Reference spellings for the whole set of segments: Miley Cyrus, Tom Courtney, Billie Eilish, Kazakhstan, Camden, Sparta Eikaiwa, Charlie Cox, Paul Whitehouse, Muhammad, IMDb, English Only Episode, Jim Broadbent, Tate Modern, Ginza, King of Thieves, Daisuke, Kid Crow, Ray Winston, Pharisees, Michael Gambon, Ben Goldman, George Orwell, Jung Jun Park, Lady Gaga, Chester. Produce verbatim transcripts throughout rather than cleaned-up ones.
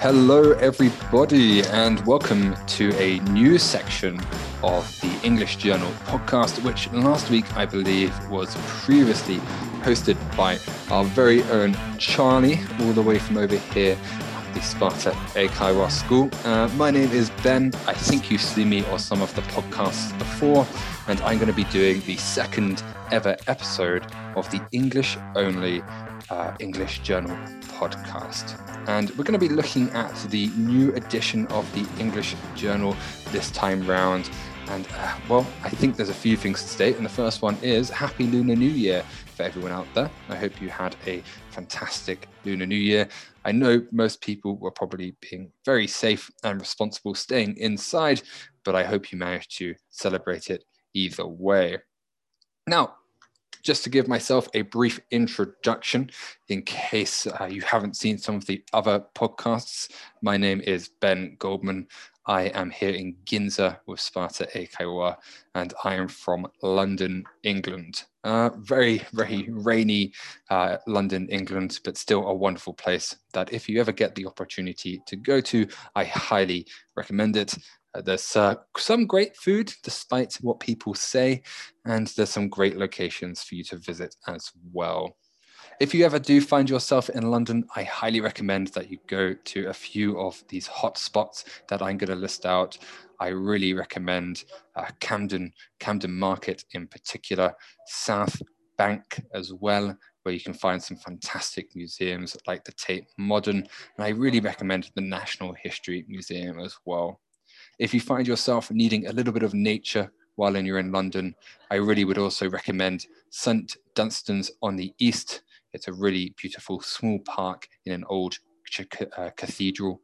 Hello, everybody, and welcome to a new section of the English Journal podcast, which last week, I believe, was previously hosted by our very own Charlie, all the way from over here at the Sparta Eikaiwa School. Uh, my name is Ben. I think you've seen me on some of the podcasts before, and I'm going to be doing the second ever episode of the English Only uh, English Journal podcast. And we're going to be looking at the new edition of the English Journal this time round. And, uh, well, I think there's a few things to state. And the first one is Happy Lunar New Year for everyone out there. I hope you had a fantastic Lunar New Year. I know most people were probably being very safe and responsible, staying inside, but I hope you managed to celebrate it either way. Now, just to give myself a brief introduction, in case uh, you haven't seen some of the other podcasts, my name is Ben Goldman. I am here in Ginza with Sparta Eikaiwa, and I am from London, England. Uh, very, very rainy uh, London, England, but still a wonderful place that if you ever get the opportunity to go to, I highly recommend it. Uh, there's uh, some great food, despite what people say, and there's some great locations for you to visit as well. If you ever do find yourself in London, I highly recommend that you go to a few of these hot spots that I'm going to list out. I really recommend uh, Camden, Camden Market in particular, South Bank as well, where you can find some fantastic museums like the Tate Modern, and I really recommend the National History Museum as well. If you find yourself needing a little bit of nature while you're in London, I really would also recommend Saint Dunstan's on the East. It's a really beautiful small park in an old uh, cathedral.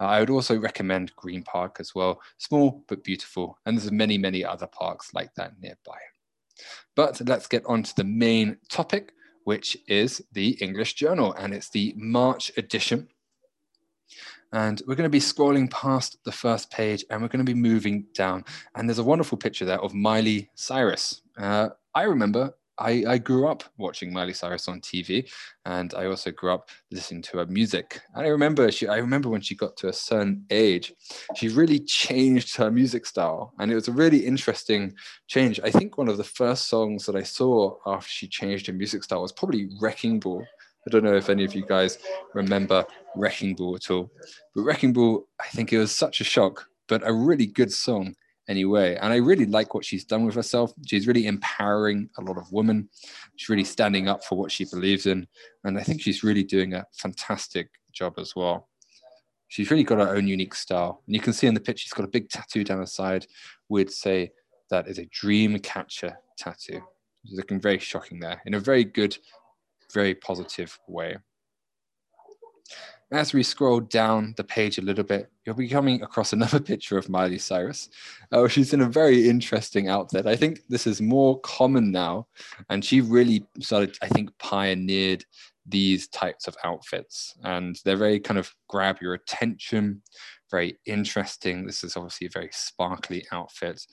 Uh, I would also recommend Green Park as well, small but beautiful. And there's many, many other parks like that nearby. But let's get on to the main topic, which is the English Journal, and it's the March edition. And we're going to be scrolling past the first page and we're going to be moving down. And there's a wonderful picture there of Miley Cyrus. Uh, I remember I, I grew up watching Miley Cyrus on T V, and I also grew up listening to her music. And I remember she, I remember when she got to a certain age, she really changed her music style. And it was a really interesting change. I think one of the first songs that I saw after she changed her music style was probably Wrecking Ball. I don't know if any of you guys remember Wrecking Ball at all, but Wrecking Ball, I think it was such a shock, but a really good song anyway. And I really like what she's done with herself. She's really empowering a lot of women. She's really standing up for what she believes in. And I think she's really doing a fantastic job as well. She's really got her own unique style. And you can see in the picture, she's got a big tattoo down her side. We'd say that is a dream catcher tattoo. She's looking very shocking there in a very good, very positive way. As we scroll down the page a little bit, you'll be coming across another picture of Miley Cyrus. Oh, she's in a very interesting outfit. I think this is more common now, and she really started, I think, pioneered these types of outfits, and they're very kind of grab your attention, very interesting. This is obviously a very sparkly outfit,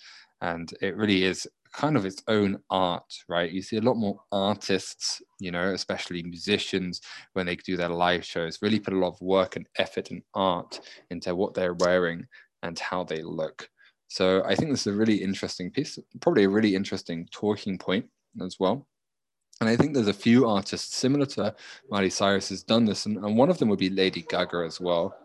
and it really is kind of its own art, right? You see a lot more artists, you know, especially musicians, when they do their live shows, really put a lot of work and effort and art into what they're wearing and how they look. So I think this is a really interesting piece, probably a really interesting talking point as well. And I think there's a few artists similar to Miley Cyrus has done this, and, and one of them would be Lady Gaga as well.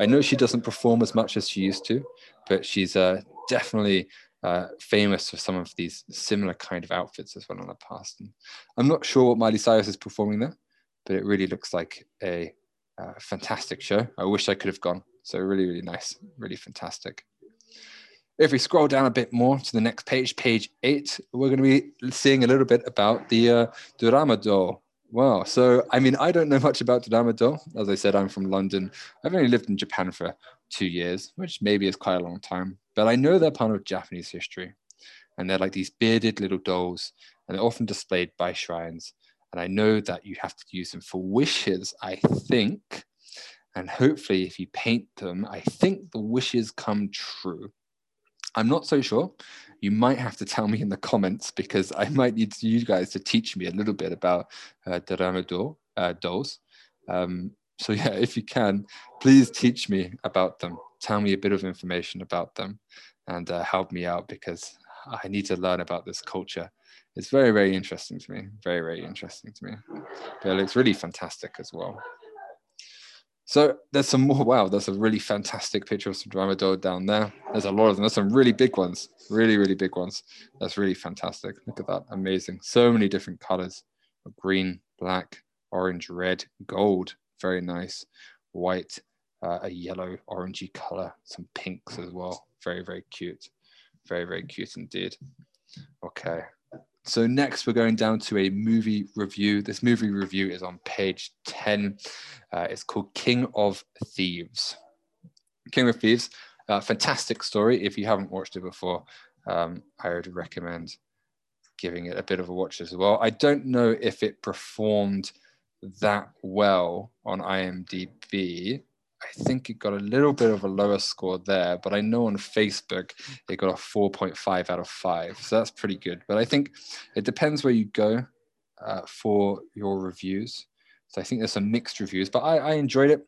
I know she doesn't perform as much as she used to, but she's uh, definitely Uh, famous for some of these similar kind of outfits as well in the past. And I'm not sure what Miley Cyrus is performing there, but it really looks like a uh, fantastic show. I wish I could have gone. So really, really nice, really fantastic. If we scroll down a bit more to the next page, page eight, we're going to be seeing a little bit about the uh, Daruma doll. Wow. So, I mean, I don't know much about Daruma doll. As I said, I'm from London. I've only lived in Japan for two years, which maybe is quite a long time. But I know they're part of Japanese history, and they're like these bearded little dolls, and they're often displayed by shrines. And I know that you have to use them for wishes, I think. And hopefully if you paint them, I think the wishes come true. I'm not so sure. You might have to tell me in the comments, because I might need you guys to teach me a little bit about uh, Daruma doll, uh, dolls. Um, So yeah, if you can, please teach me about them. Tell me a bit of information about them and uh, help me out, because I need to learn about this culture. It's very, very interesting to me. Very, very interesting to me. But it looks really fantastic as well. So there's some more. Wow, that's a really fantastic picture of some dromedary down there. There's a lot of them. There's some really big ones. Really, really big ones. That's really fantastic. Look at that. Amazing. So many different colors. Green, black, orange, red, gold. Very nice. White, uh, a yellow, orangey color. Some pinks as well. Very, very cute. Very, very cute indeed. Okay. So next we're going down to a movie review. This movie review is on page ten. Uh, it's called King of Thieves. King of Thieves, uh, fantastic story. If you haven't watched it before, um, I would recommend giving it a bit of a watch as well. I don't know if it performed that well on IMDb. I think it got a little bit of a lower score there, but I know on Facebook, it got a four point five out of five. So that's pretty good. But I think it depends where you go uh, for your reviews. So I think there's some mixed reviews, but I, I enjoyed it.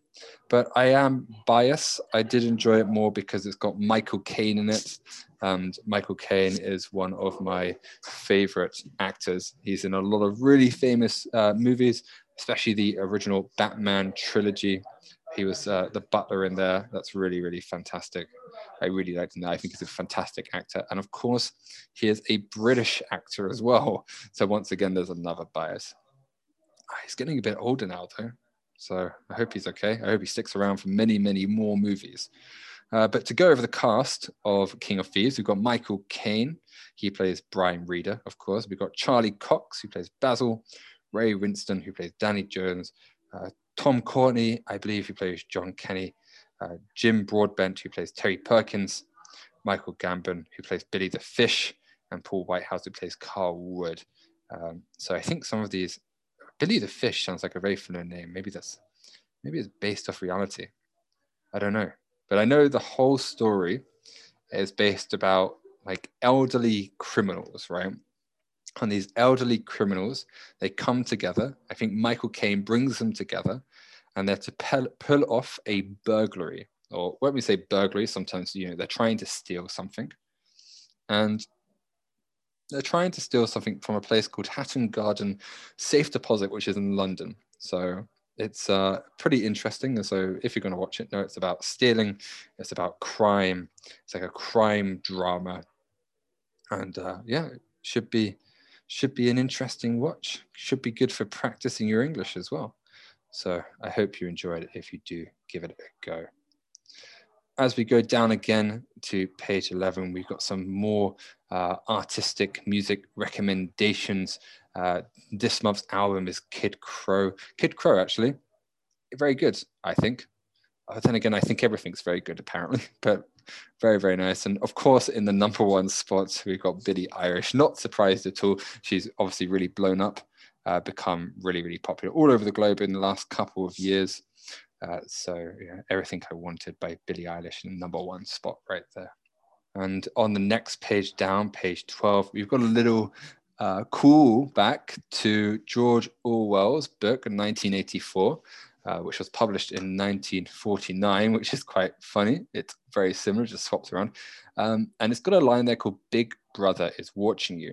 But I am biased. I did enjoy it more because it's got Michael Caine in it. And Michael Caine is one of my favorite actors. He's in a lot of really famous uh, movies, especially the original Batman trilogy. He was uh, the butler in there. That's really, really fantastic. I really liked him there. I think he's a fantastic actor. And of course, he is a British actor as well. So once again, there's another bias. He's getting a bit older now though. So I hope he's okay. I hope he sticks around for many, many more movies. Uh, but to go over the cast of King of Thieves, we've got Michael Caine. He plays Brian Reader, of course. We've got Charlie Cox, who plays Basil. Ray Winston, who plays Danny Jones. Uh, Tom Courtney, I believe, who plays John Kenny, uh, Jim Broadbent, who plays Terry Perkins, Michael Gambon, who plays Billy the Fish, and Paul Whitehouse, who plays Carl Wood. Um, so I think some of these, Billy the Fish sounds like a very familiar name. Maybe that's, maybe it's based off reality. I don't know. But I know the whole story is based about like elderly criminals, right? And these elderly criminals, they come together. I think Michael Caine brings them together, and they're to pull, pull off a burglary. Or when we say burglary, sometimes, you know, they're trying to steal something. And they're trying to steal something from a place called Hatton Garden Safe Deposit, which is in London. So it's uh, pretty interesting. And so if you're going to watch it, no, it's about stealing. It's about crime. It's like a crime drama. And uh, yeah, it should be... should be an interesting watch. Should be good for practicing your English as well. So I hope you enjoyed it. If you do, give it a go. As we go down again to page eleven, we've got some more uh, artistic music recommendations. Uh, this month's album is Kid Crow. Kid Crow, actually, very good, I think. But then again, I think everything's very good, apparently. But very, very nice. And of course, in the number one spot, we've got Billie Eilish. Not surprised at all. She's obviously really blown up, uh, become really, really popular all over the globe in the last couple of years. Uh, so yeah, Everything I Wanted by Billie Eilish in the number one spot right there. And on the next page down, page twelve, we've got a little uh, call back to George Orwell's book in nineteen eighty-four. Uh, which was published in nineteen forty-nine, which is quite funny. It's very similar, just swapped around. Um, and it's got a line there called Big Brother is watching you.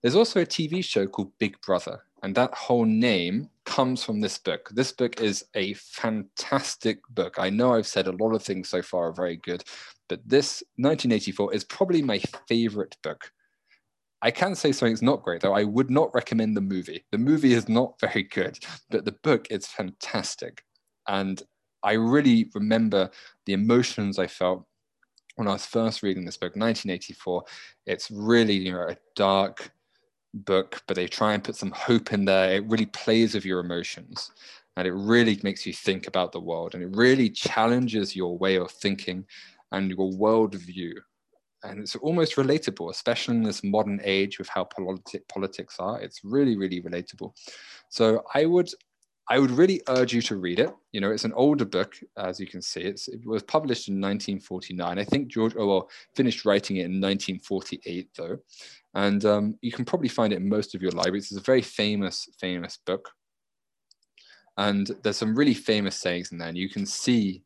There's also a T V show called Big Brother, and that whole name comes from this book. This book is a fantastic book. I know I've said a lot of things so far are very good, but this nineteen eighty-four is probably my favorite book. I can say something's not great, though. I would not recommend the movie. The movie is not very good, but the book is fantastic. And I really remember the emotions I felt when I was first reading this book, nineteen eighty-four. It's really, you know, a dark book, but they try and put some hope in there. It really plays with your emotions, and it really makes you think about the world, and it really challenges your way of thinking and your worldview. And it's almost relatable, especially in this modern age with how politi- politics are. It's really, really relatable. So I would, I would really urge you to read it. You know, it's an older book, as you can see. It's, it was published in nineteen forty-nine. I think George Orwell finished writing it in nineteen forty-eight, though. And um, you can probably find it in most of your libraries. It's a very famous, famous book. And there's some really famous sayings in there, and you can see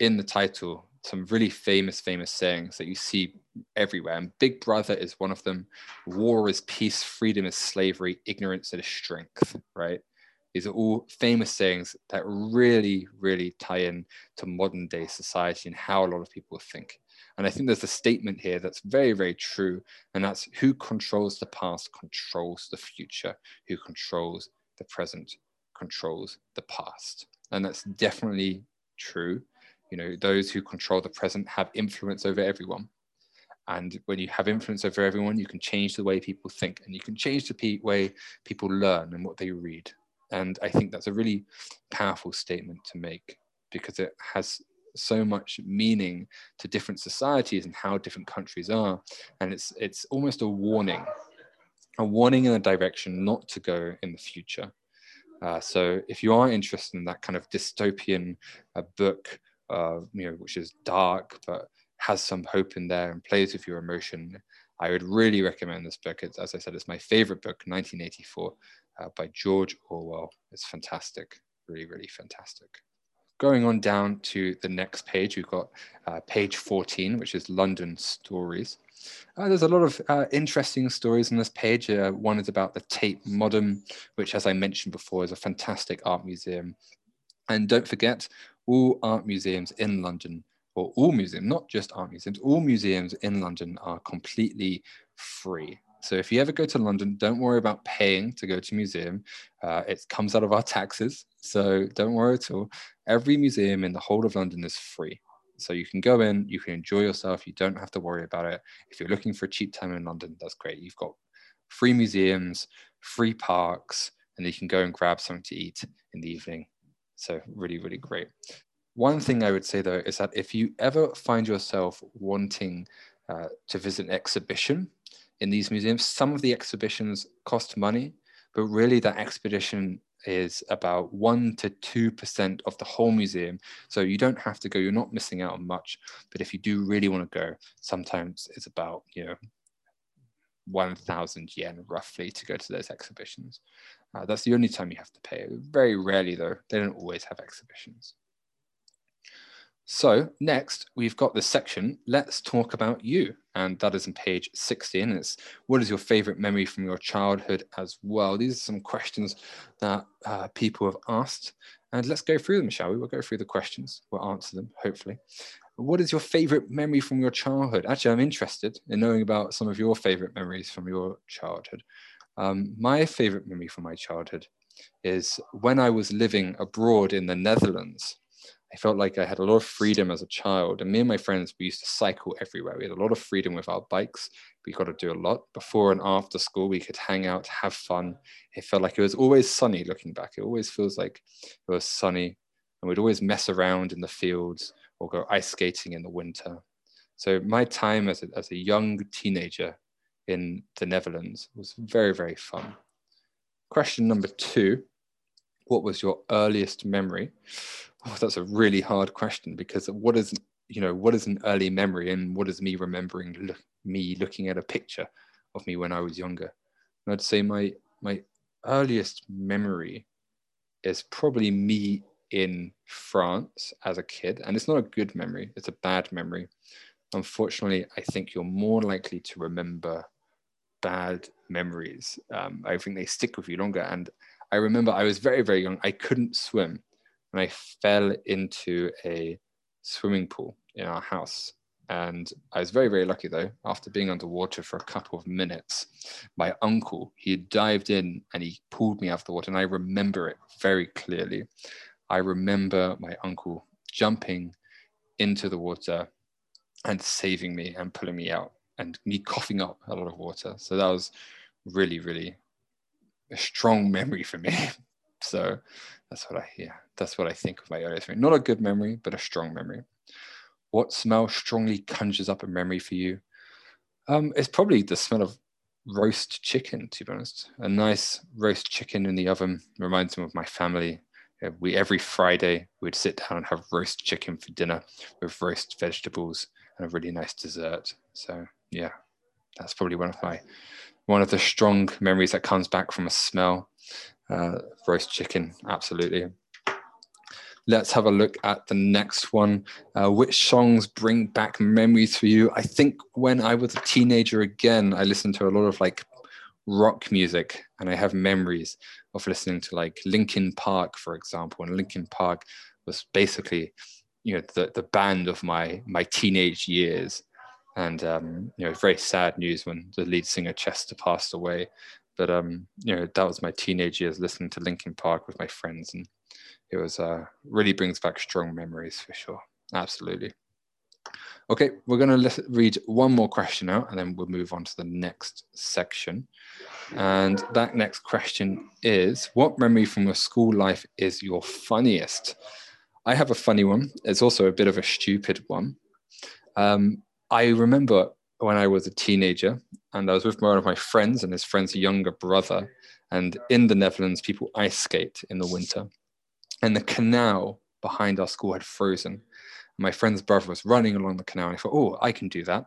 in the title some really famous, famous sayings that you see everywhere. And Big Brother is one of them. War is peace, freedom is slavery, ignorance is strength, right? These are all famous sayings that really, really tie in to modern day society and how a lot of people think. And I think there's a statement here that's very, very true. And that's who controls the past controls the future. Who controls the present controls the past. And that's definitely true. You know, those who control the present have influence over everyone. And when you have influence over everyone, you can change the way people think, and you can change the pe- way people learn and what they read. And I think that's a really powerful statement to make, because it has so much meaning to different societies and how different countries are. And it's it's almost a warning, a warning in the direction not to go in the future. Uh, so if you are interested in that kind of dystopian uh, book, uh, you know, which is dark, but has some hope in there and plays with your emotion, I would really recommend this book. It's, as I said, it's my favorite book, nineteen eighty-four, uh, by George Orwell. It's fantastic, really, really fantastic. Going on down to the next page, we've got uh, page fourteen, which is London Stories. Uh, there's a lot of uh, interesting stories on this page. Uh, one is about the Tate Modern, which, as I mentioned before, is a fantastic art museum. And don't forget, all art museums in London, or all museums, not just art museums, all museums in London are completely free. So if you ever go to London, don't worry about paying to go to a museum. Uh, it comes out of our taxes, so don't worry at all. Every museum in the whole of London is free. So you can go in, you can enjoy yourself, you don't have to worry about it. If you're looking for a cheap time in London, that's great. You've got free museums, free parks, and you can go and grab something to eat in the evening. So really, really great. One thing I would say, though, is that if you ever find yourself wanting uh, to visit an exhibition in these museums, some of the exhibitions cost money, but really that expedition is about one to two percent of the whole museum. So you don't have to go, you're not missing out on much. But if you do really want to go, sometimes it's about, you know, one thousand yen roughly to go to those exhibitions. Uh, that's the only time you have to pay. Very rarely, though, they don't always have exhibitions. So next, we've got this section, Let's Talk About You, and that is on page sixteen. It's what is your favorite memory from your childhood as well? These are some questions that uh, people have asked, and let's go through them, shall we? We'll go through the questions, we'll answer them, hopefully. What is your favorite memory from your childhood? Actually, I'm interested in knowing about some of your favorite memories from your childhood. Um, my favorite memory from my childhood is when I was living abroad in the Netherlands. I felt like I had a lot of freedom as a child, and me and my friends, we used to cycle everywhere. We had a lot of freedom with our bikes. We got to do a lot. Before and after school, we could hang out, have fun. It felt like it was always sunny looking back. It always feels like it was sunny, and we'd always mess around in the fields or go ice skating in the winter. So my time as a, as a young teenager in the Netherlands was very, very fun. Question number two. What was your earliest memory? Oh, that's a really hard question, because what is, you know, what is an early memory, and what is me remembering look, me looking at a picture of me when I was younger? And I'd say my my earliest memory is probably me in France as a kid, and it's not a good memory, it's a bad memory. Unfortunately, I think you're more likely to remember bad memories. Um, I think they stick with you longer. And I remember I was very, very young. I couldn't swim, and I fell into a swimming pool in our house. And I was very, very lucky, though. After being underwater for a couple of minutes, my uncle, he dived in and he pulled me out of the water. And I remember it very clearly. I remember my uncle jumping into the water and saving me and pulling me out, and me coughing up a lot of water. So that was really, really a strong memory for me. So that's what I yeah, that's what I think of my earliest memory. Not a good memory, but a strong memory. What smell strongly conjures up a memory for you? Um, it's probably the smell of roast chicken, to be honest. A nice roast chicken in the oven reminds me of my family. We every Friday we'd sit down and have roast chicken for dinner with roast vegetables and a really nice dessert. So yeah, that's probably one of my one of the strong memories that comes back from a smell. uh, roast chicken, absolutely. Let's have a look at the next one. Uh, which songs bring back memories for you? I think when I was a teenager, again, I listened to a lot of like rock music, and I have memories of listening to like Linkin Park, for example. And Linkin Park was basically, you know, the, the band of my, my teenage years. And, um, you know, very sad news when the lead singer Chester passed away. But, um, you know, that was my teenage years listening to Linkin Park with my friends, and it was uh, really brings back strong memories for sure. Absolutely. Okay, we're going to read one more question out and then we'll move on to the next section. And that next question is, what memory from your school life is your funniest? I have a funny one. It's also a bit of a stupid one. Um, I remember when I was a teenager and I was with one of my friends and his friend's younger brother. And in the Netherlands, people ice skate in the winter. And the canal behind our school had frozen. My friend's brother was running along the canal and I thought, oh, I can do that.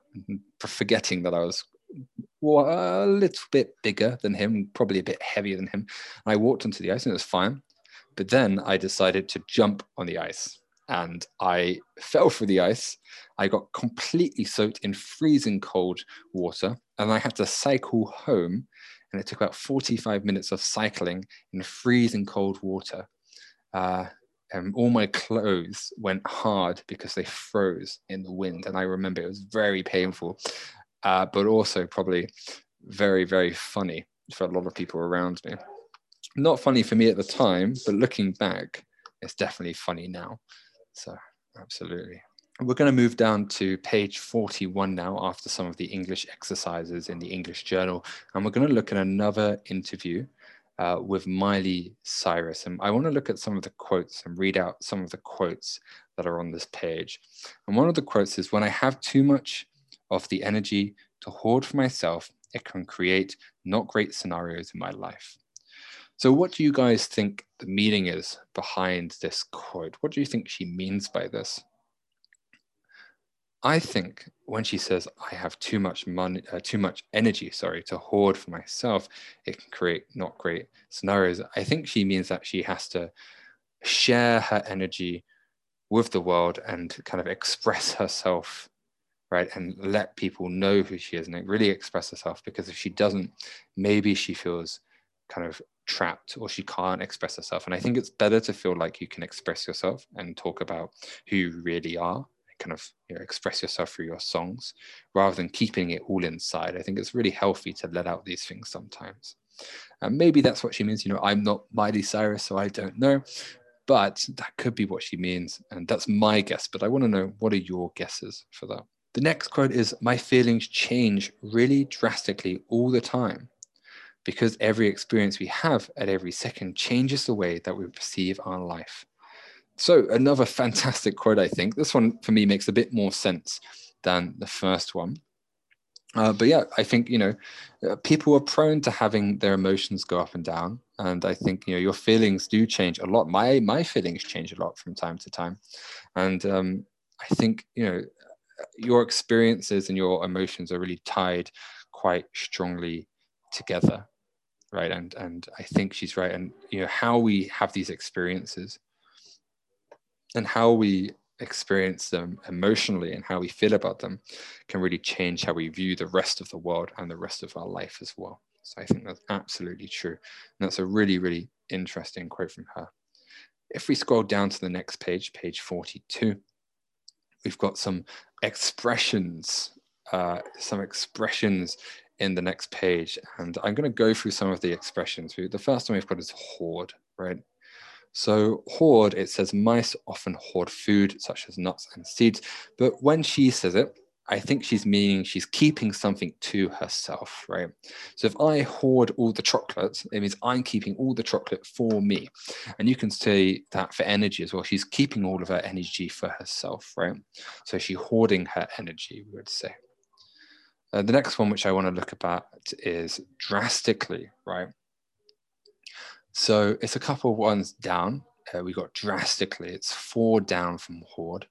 Forgetting that I was a little bit bigger than him, probably a bit heavier than him. And I walked onto the ice and it was fine. But then I decided to jump on the ice and I fell through the ice. I got completely soaked in freezing cold water and I had to cycle home. And it took about forty-five minutes of cycling in freezing cold water. Uh, and all my clothes went hard because they froze in the wind. And I remember it was very painful, uh, but also probably very, very funny for a lot of people around me. Not funny for me at the time, but looking back, it's definitely funny now. So absolutely. We're going to move down to page forty-one now after some of the English exercises in the English journal. And we're going to look at another interview Uh, with Miley Cyrus. And I want to look at some of the quotes and read out some of the quotes that are on this page. And one of the quotes is, when I have too much of the energy to hoard for myself, it can create not great scenarios in my life. So what do you guys think the meaning is behind this quote? What do you think she means by this? I think when she says, I have too much money, uh, too much energy, sorry, to hoard for myself, it can create not great scenarios. I think she means that she has to share her energy with the world and kind of express herself, right? And let people know who she is and really express herself, because if she doesn't, maybe she feels kind of trapped or she can't express herself. And I think it's better to feel like you can express yourself and talk about who you really are. Kind of, you know, express yourself through your songs rather than keeping it all inside. I think it's really healthy to let out these things sometimes. And maybe that's what she means. You know, I'm not Miley Cyrus, so I don't know, but that could be what she means. And that's my guess, but I want to know, what are your guesses for that? The next quote is, my feelings change really drastically all the time because every experience we have at every second changes the way that we perceive our life. So another fantastic quote, I think. This one for me makes a bit more sense than the first one. Uh, but yeah, I think, you know, people are prone to having their emotions go up and down. And I think, you know, your feelings do change a lot. My my feelings change a lot from time to time. And um, I think, you know, your experiences and your emotions are really tied quite strongly together, right? And, and I think she's right. And, you know, how we have these experiences and how we experience them emotionally and how we feel about them can really change how we view the rest of the world and the rest of our life as well. So I think that's absolutely true. And that's a really, really interesting quote from her. If we scroll down to the next page, page forty-two, we've got some expressions, uh, some expressions in the next page. And I'm going to go through some of the expressions. The first one we've got is hoard, right? So hoard, it says mice often hoard food such as nuts and seeds. But when she says it, I think she's meaning she's keeping something to herself, right? So if I hoard all the chocolate, it means I'm keeping all the chocolate for me. And you can say that for energy as well. She's keeping all of her energy for herself, right? So she's hoarding her energy, we would say. Uh, the next one, which I want to look about, is drastically, right? So it's a couple of ones down. Uh, we got drastically, it's four down from hoard.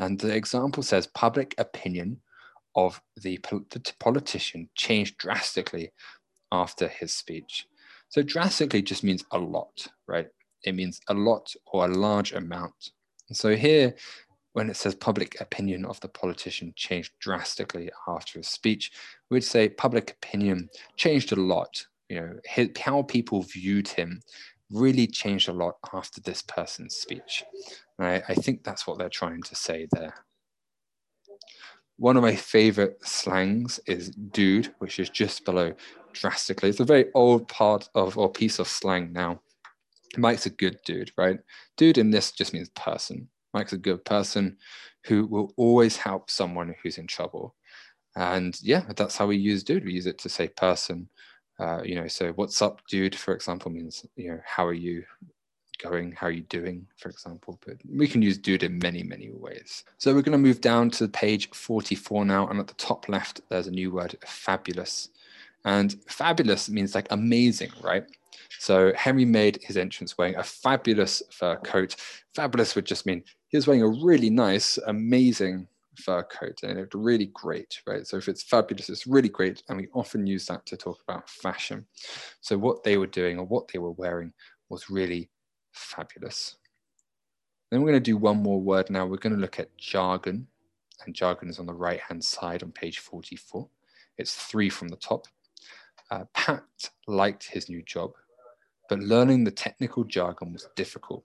And the example says public opinion of the, pol the politician changed drastically after his speech. So drastically just means a lot, right? It means a lot or a large amount. And so here, when it says public opinion of the politician changed drastically after his speech, we'd say public opinion changed a lot. You know, his, how people viewed him really changed a lot after this person's speech. I, I think that's what they're trying to say there. One of my favorite slangs is dude, which is just below drastically. It's a very old part of or piece of slang now. Mike's a good dude, right? Dude in this just means person. Mike's a good person who will always help someone who's in trouble. And yeah, that's how we use dude. We use it to say person. Uh, you know, so what's up, dude, for example, means, you know, how are you going? How are you doing, for example? But we can use dude in many, many ways. So we're going to move down to page forty-four now. And at the top left, there's a new word, fabulous. And fabulous means like amazing, right? So Henry made his entrance wearing a fabulous fur coat. Fabulous would just mean he was wearing a really nice, amazing fur coat, and it looked really great, right? So if it's fabulous, it's really great. And we often use that to talk about fashion. So what they were doing or what they were wearing was really fabulous. Then we're going to do one more word now. We're going to look at jargon, and jargon is on the right-hand side on page forty-four. It's three from the top. Uh, Pat liked his new job, but learning the technical jargon was difficult.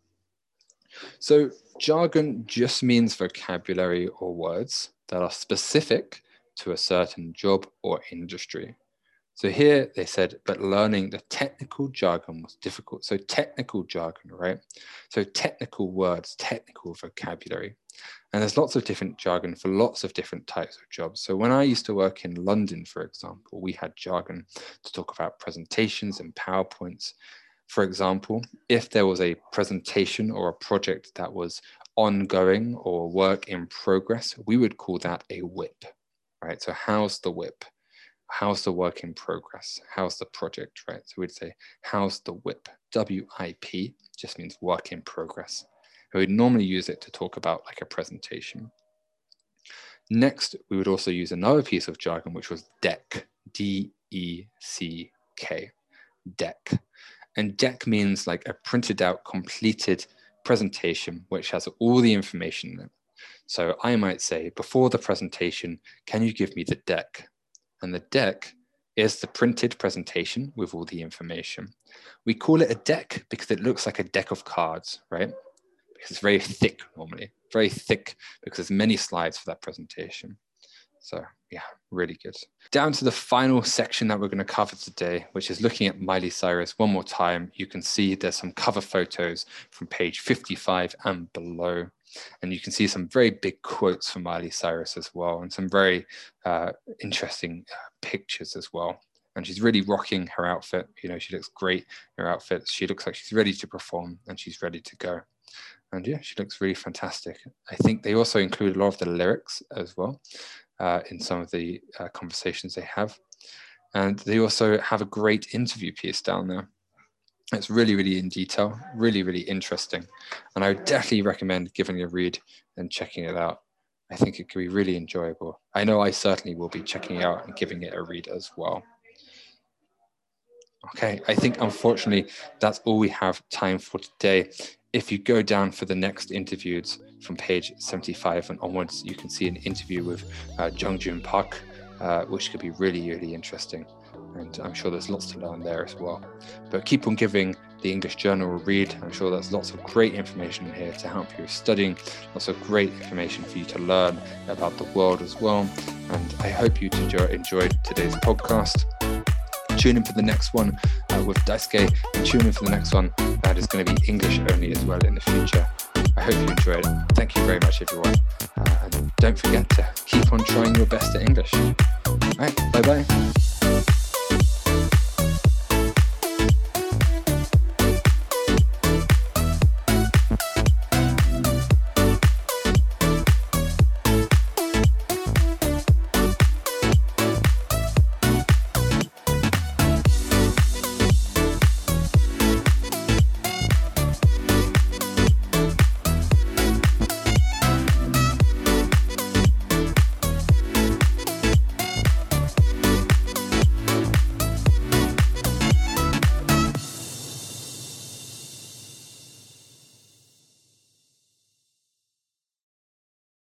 So jargon just means vocabulary or words that are specific to a certain job or industry. So here they said, but learning the technical jargon was difficult. So technical jargon, right? So technical words, technical vocabulary. And there's lots of different jargon for lots of different types of jobs. So when I used to work in London, for example, we had jargon to talk about presentations and PowerPoints. For example, if there was a presentation or a project that was ongoing or work in progress, we would call that a whip, right? So how's the whip? How's the work in progress? How's the project, right? So we'd say, how's the whip? W I P just means work in progress. We would normally use it to talk about like a presentation. Next, we would also use another piece of jargon, which was deck, D E C K, deck. And deck means like a printed out, completed presentation, which has all the information in it. So I might say, before the presentation, can you give me the deck? And the deck is the printed presentation with all the information. We call it a deck because it looks like a deck of cards, right? Because it's very thick normally, very thick because there's many slides for that presentation. So yeah, really good. Down to the final section that we're going to cover today, which is looking at Miley Cyrus one more time. You can see there's some cover photos from page fifty-five and below. And you can see some very big quotes from Miley Cyrus as well, and some very uh, interesting uh, pictures as well. And she's really rocking her outfit. You know, she looks great in her outfit. She looks like she's ready to perform and she's ready to go. And yeah, she looks really fantastic. I think they also include a lot of the lyrics as well. Uh, in some of the uh, conversations they have. And they also have a great interview piece down there. It's really, really in detail, really, really interesting. And I would definitely recommend giving it a read and checking it out. I think it could be really enjoyable. I know I certainly will be checking it out and giving it a read as well. Okay, I think unfortunately, that's all we have time for today. If you go down for the next interviews from page seventy-five and onwards, you can see an interview with uh, Jung Jun Park, uh, which could be really, really interesting. And I'm sure there's lots to learn there as well. But keep on giving the English Journal a read. I'm sure there's lots of great information here to help you with studying, lots of great information for you to learn about the world as well. And I hope you enjoyed today's podcast. Tune in for the next one uh, with Daisuke, and tune in for the next one that is going to be English only as well in the future. I hope you enjoyed it. Thank you very much, everyone. Uh, and don't forget to keep on trying your best at English. All right, bye-bye.